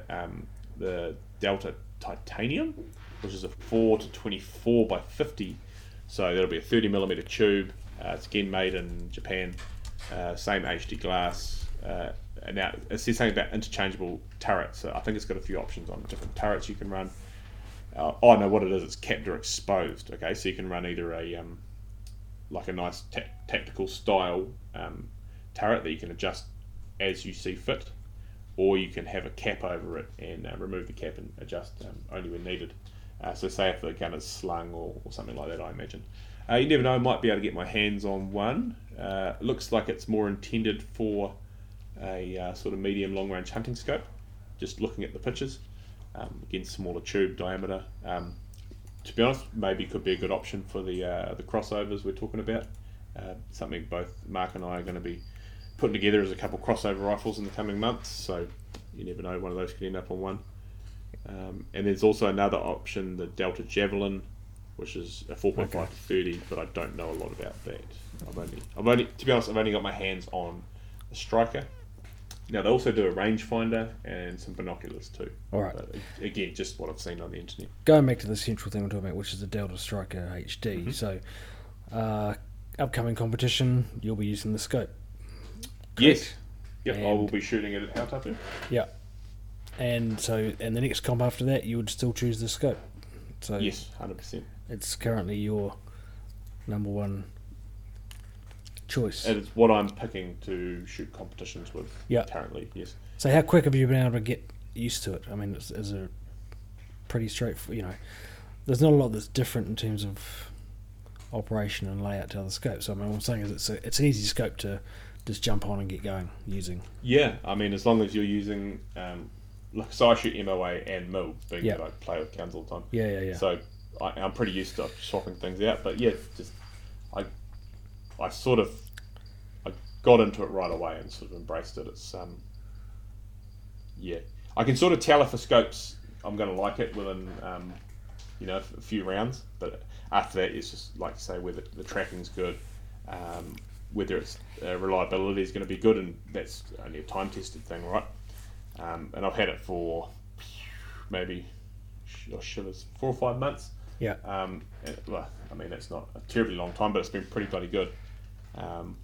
Delta Titanium, which is a 4 to 24 by 50, so that'll be a 30mm tube. It's again made in Japan, same HD glass. Now it says something about interchangeable turrets, so I think it's got a few options on different turrets you can run. Oh no, what it is, it's capped or exposed. Okay, so you can run either a like a nice tactical style turret that you can adjust as you see fit, or you can have a cap over it and remove the cap and adjust only when needed. So say if the gun is slung or something like that, I imagine. You never know, I might be able to get my hands on one. Looks like it's more intended for a sort of medium long range hunting scope, just looking at the pictures. Again, smaller tube diameter. To be honest, maybe could be a good option for the crossovers we're talking about. Something both Mark and I are going to be putting together as a couple crossover rifles in the coming months, so you never know, one of those could end up on one. And there's also another option, the Delta Javelin, which is a 4.5 to 30, but I don't know a lot about that. I've only, to be honest, I've only got my hands on a Striker. Now, they also do a rangefinder and some binoculars too. All right. But again, just what I've seen on the internet. Going back to the central thing we're talking about, which is the Delta Striker HD. Mm-hmm. So, upcoming competition, you'll be using the scope. Correct? Yes. Yep, and I will be shooting it at Hautapu. Yeah. And so, and the next comp after that, you would still choose the scope. So yes, 100%. It's currently your number one choice. And it's what I'm picking to shoot competitions with currently, yes. So how quick have you been able to get used to it? I mean, it's a pretty straightforward, you know, there's not a lot that's different in terms of operation and layout to other scopes. I mean, what I'm saying is it's an easy scope to just jump on and get going using. Yeah, I mean, as long as you're using, so I shoot MOA and MIL, being that I play with guns all the time. Yeah. So I'm pretty used to swapping things out, but I got into it right away and sort of embraced it. It's I can sort of tell if the scope's I'm going to like it within a few rounds, but after that it's just like you say, whether the tracking's good, whether its reliability is going to be good, and that's only a time tested thing, right? And I've had it for maybe 4 or 5 months. Yeah. That's not a terribly long time, but it's been pretty bloody good.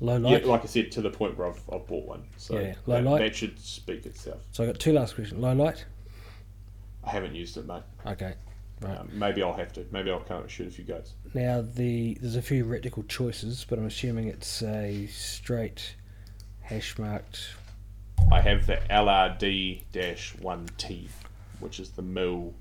Low light. Yeah, like I said, to the point where I've bought one. So low light. That should speak itself. So I got 2 last questions. Low light? I haven't used it, mate. Okay. Right. Maybe I'll have to. Maybe I'll come and shoot a few goats. Now, there's a few reticle choices, but I'm assuming it's a straight hash marked. I have the LRD-1T, which is the mill,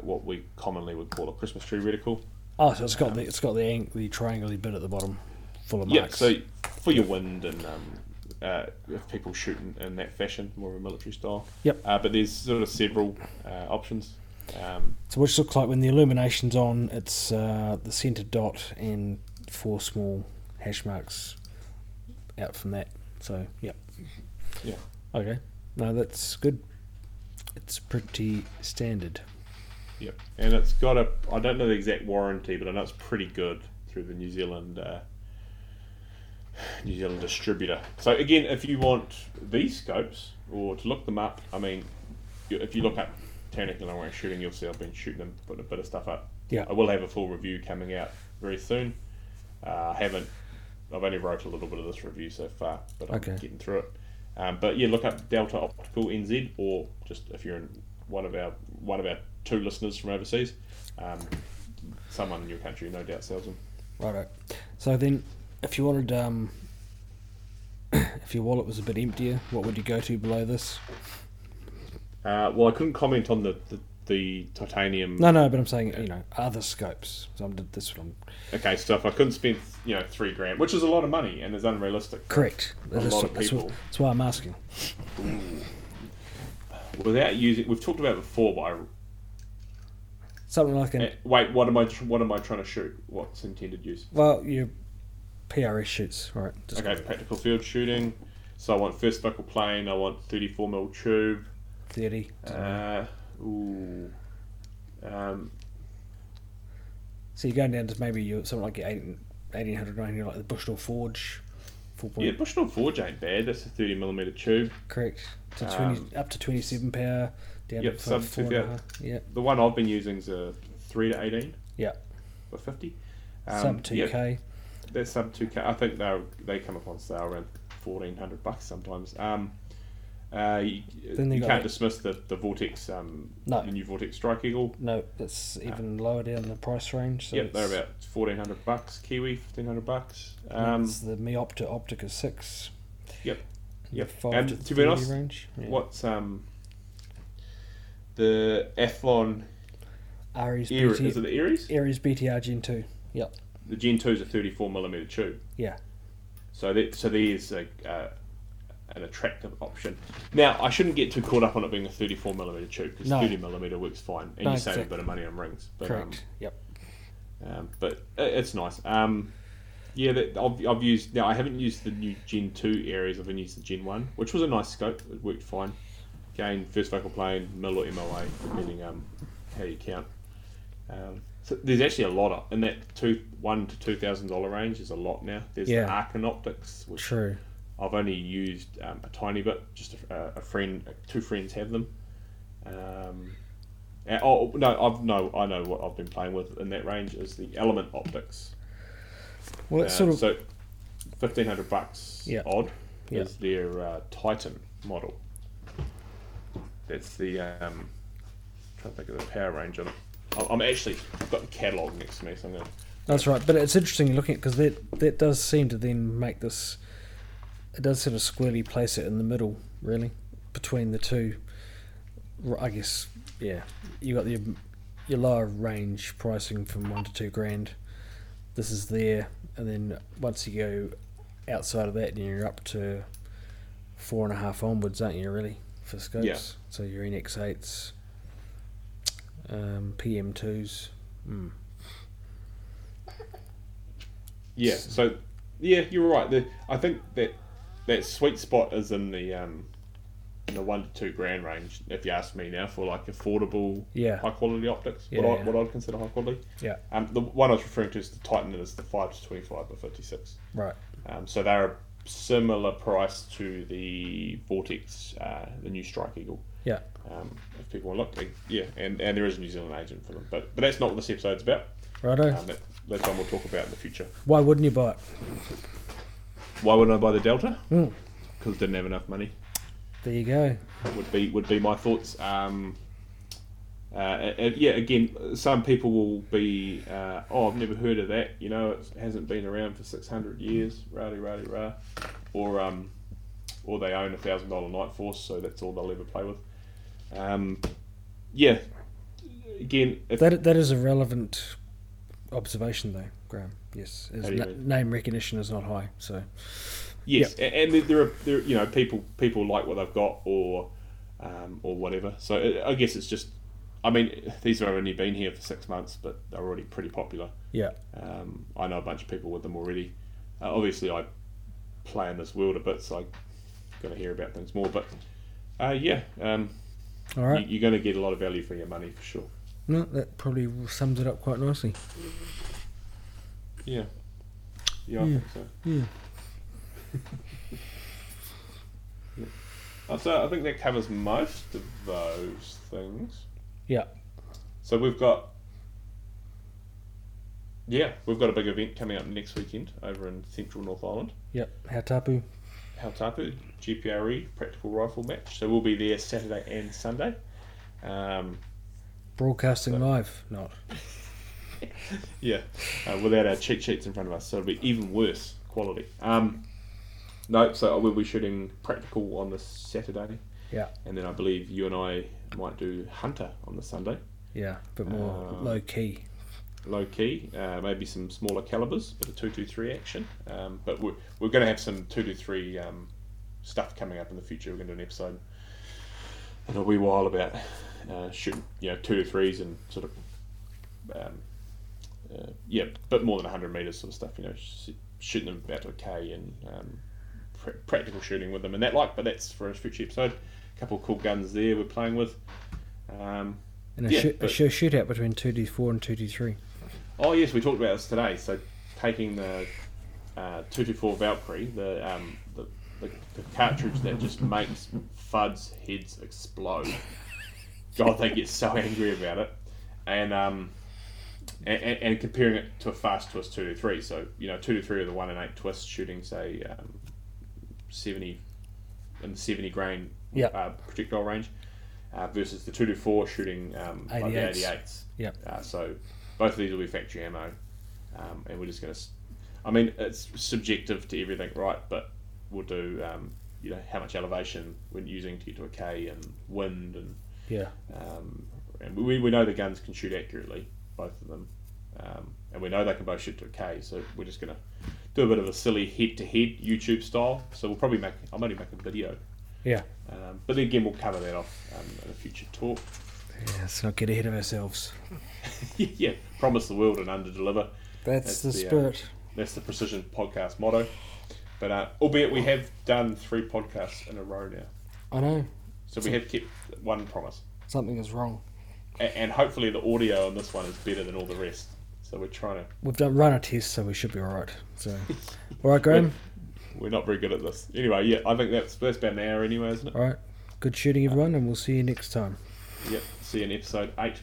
what we commonly would call a Christmas tree reticle. Oh, so it's got the triangular bit at the bottom. Full of marks. Yeah, so for your wind and if people shoot in that fashion, more of a military style. Yep. But there's sort of several options. So which looks like when the illumination's on, it's the centre dot and 4 small hash marks out from that. So, yep. Yeah. Okay. No, that's good. It's pretty standard. Yep. And it's got I don't know the exact warranty, but I know it's pretty good through the New Zealand distributor. So again, if you want these scopes or to look them up, I mean, if you look up tactical long range shooting, you'll see I've been shooting them, putting a bit of stuff up. Yeah. I will have a full review coming out very soon. I've only wrote a little bit of this review so far, but I'm getting through it. But yeah, look up Delta Optical NZ, or just if you're in one of our 2 listeners from overseas, someone in your country no doubt sells them. Righto. So then, if you wanted, if your wallet was a bit emptier, what would you go to below this? Well, I couldn't comment on the titanium. No, but I'm saying, other scopes. So okay, so if I couldn't spend, $3,000, which is a lot of money and is unrealistic. Correct. That's why I'm asking. We've talked about before, but something like an. Wait, what am I trying to shoot? What's intended use? Well, PRS shoots, all right. Okay, practical field shooting. So I want first buckle plane, I want 34mm tube. 30. So you're going down to maybe you're something like your 1800 range, like the Bushnell Forge. Yeah, Bushnell Forge ain't bad. That's a 30mm tube. Correct. To 20, up to 27 power. Down to sub 2,000. Yeah. The one I've been using is a 3-18. Yeah. Or 50. Sub 2K. They're sub 2K. I think they come up on sale around $1,400 sometimes. You can't dismiss the Vortex, the new Vortex Strike Eagle. No, that's even lower down the price range. So yep, they're about $1,400 Kiwi, $1,500. That's the Meopta Optica 6. Yep. To be honest, range. Yeah. What's the Athlon Aries? Is it the Aries? Aries BTR Gen 2. Yep. The Gen 2 is a 34mm tube. Yeah. So there's an attractive option. Now, I shouldn't get too caught up on it being a 34mm tube, because 30mm works fine, and you save a bit of money on rings. But, correct. But it's nice. I've used. Now, I haven't used the new Gen 2 Aries. I've been used the Gen 1, which was a nice scope. It worked fine. Again, first focal plane, middle or MOA, depending how you count. So there's actually a lot in that $1,000 to $2,000 range. Is a lot now. There's the Arcan optics, which I've only used a tiny bit. Just a friend, two friends have them. I know what I've been playing with in that range is the Element optics. Well, it's so $1,500 odd is their Titan model. That's the trying to think of the power range on it. I'm actually, I've got the catalogue next to me, so I'm going to... That's right, but it's interesting looking at because that does seem to then make this... It does sort of squarely place it in the middle, really, between the two. I guess, you got your lower range pricing from $1,000 to $2,000. This is there, and then once you go outside of that, then you're up to 4.5 onwards, aren't you, really, for scopes? Yeah. So your NX8s... PM2s. Yeah, so you're right. I think that sweet spot is in the $1,000 to $2,000 range. If you ask me now, for like affordable, high quality optics, what I'd consider high quality. Yeah. The one I was referring to is the Titan. Is the 5-25 or 56. Right. So they're a similar price to the Vortex, the new Strike Eagle. Yeah. If people want to look, and there is a New Zealand agent for them, but that's not what this episode's about. Righto. That's one we'll talk about in the future. Why wouldn't you buy it? Why wouldn't I buy the Delta? Because I didn't have enough money. There you go. Would be my thoughts. Again, some people will be, I've never heard of that. You know, it hasn't been around for 600 years. Rah-de-rah-de-rah. Or they own a $1,000 Nightforce, so that's all they'll ever play with. Again... That is a relevant observation, though, Graham. Yes. Name recognition is not high, so... Yes, and there are people like what they've got or whatever. So I guess it's just... I mean, these have only been here for 6 months, but they're already pretty popular. Yeah. I know a bunch of people with them already. Obviously, I play in this world a bit, so I've got to hear about things more. But, all right. You're going to get a lot of value for your money, for sure. No, that probably sums it up quite nicely. Yeah. Yeah, I think so. Yeah. So I think that covers most of those things. Yeah. So we've got a big event coming up next weekend over in Central North Island. Yep, Hautapu, GPRE, Practical Rifle Match. So we'll be there Saturday and Sunday. Broadcasting live, not. Without our cheat sheets in front of us, so it'll be even worse quality. So we'll be shooting Practical on the Saturday. Yeah. And then I believe you and I might do Hunter on the Sunday. Yeah, but more low-key. Maybe some smaller calibers, but a 223 action. But we're going to have some 223 stuff coming up in the future. We're going to do an episode in a wee while about shooting, 223s and sort of a bit more than 100 meters sort of stuff. Shooting them about to a K and practical shooting with them and that like, but that's for a future episode. A couple of cool guns there we're playing with. And a shootout between 2D4 and 2D3. Oh yes, we talked about this today. So taking the 224 Valkyrie, the cartridge that just makes FUD's heads explode. God, they get so angry about it. And comparing it to a fast twist 223, so you know 223 with a 1 in 8 twist shooting, say 70 grain projectile range, versus the 224 shooting 88s. Yep. So both of these will be factory ammo, and we're just going to. I mean, it's subjective to everything, right? But we'll do you know how much elevation we're using to get to a K and wind and yeah. And we know the guns can shoot accurately, both of them, and we know they can both shoot to a K, so we're just going to do a bit of a silly head-to-head YouTube style, so we'll probably make, I'll maybe make a video. Yeah. But then again, we'll cover that off in a future talk. Yeah, let's not get ahead of ourselves. Yeah, promise the world and under-deliver. That's the spirit. That's the Precision Podcast motto. But albeit we have done 3 podcasts in a row now. I know. So we have kept one promise. Something is wrong. And hopefully the audio on this one is better than all the rest. So we're trying to... We've done run a test, so we should be all right. So, all right, Graham? We're not very good at this. Anyway, yeah, I think that's about an hour anyway, isn't it? All right. Good shooting, everyone, and we'll see you next time. Yep. See you in episode 8.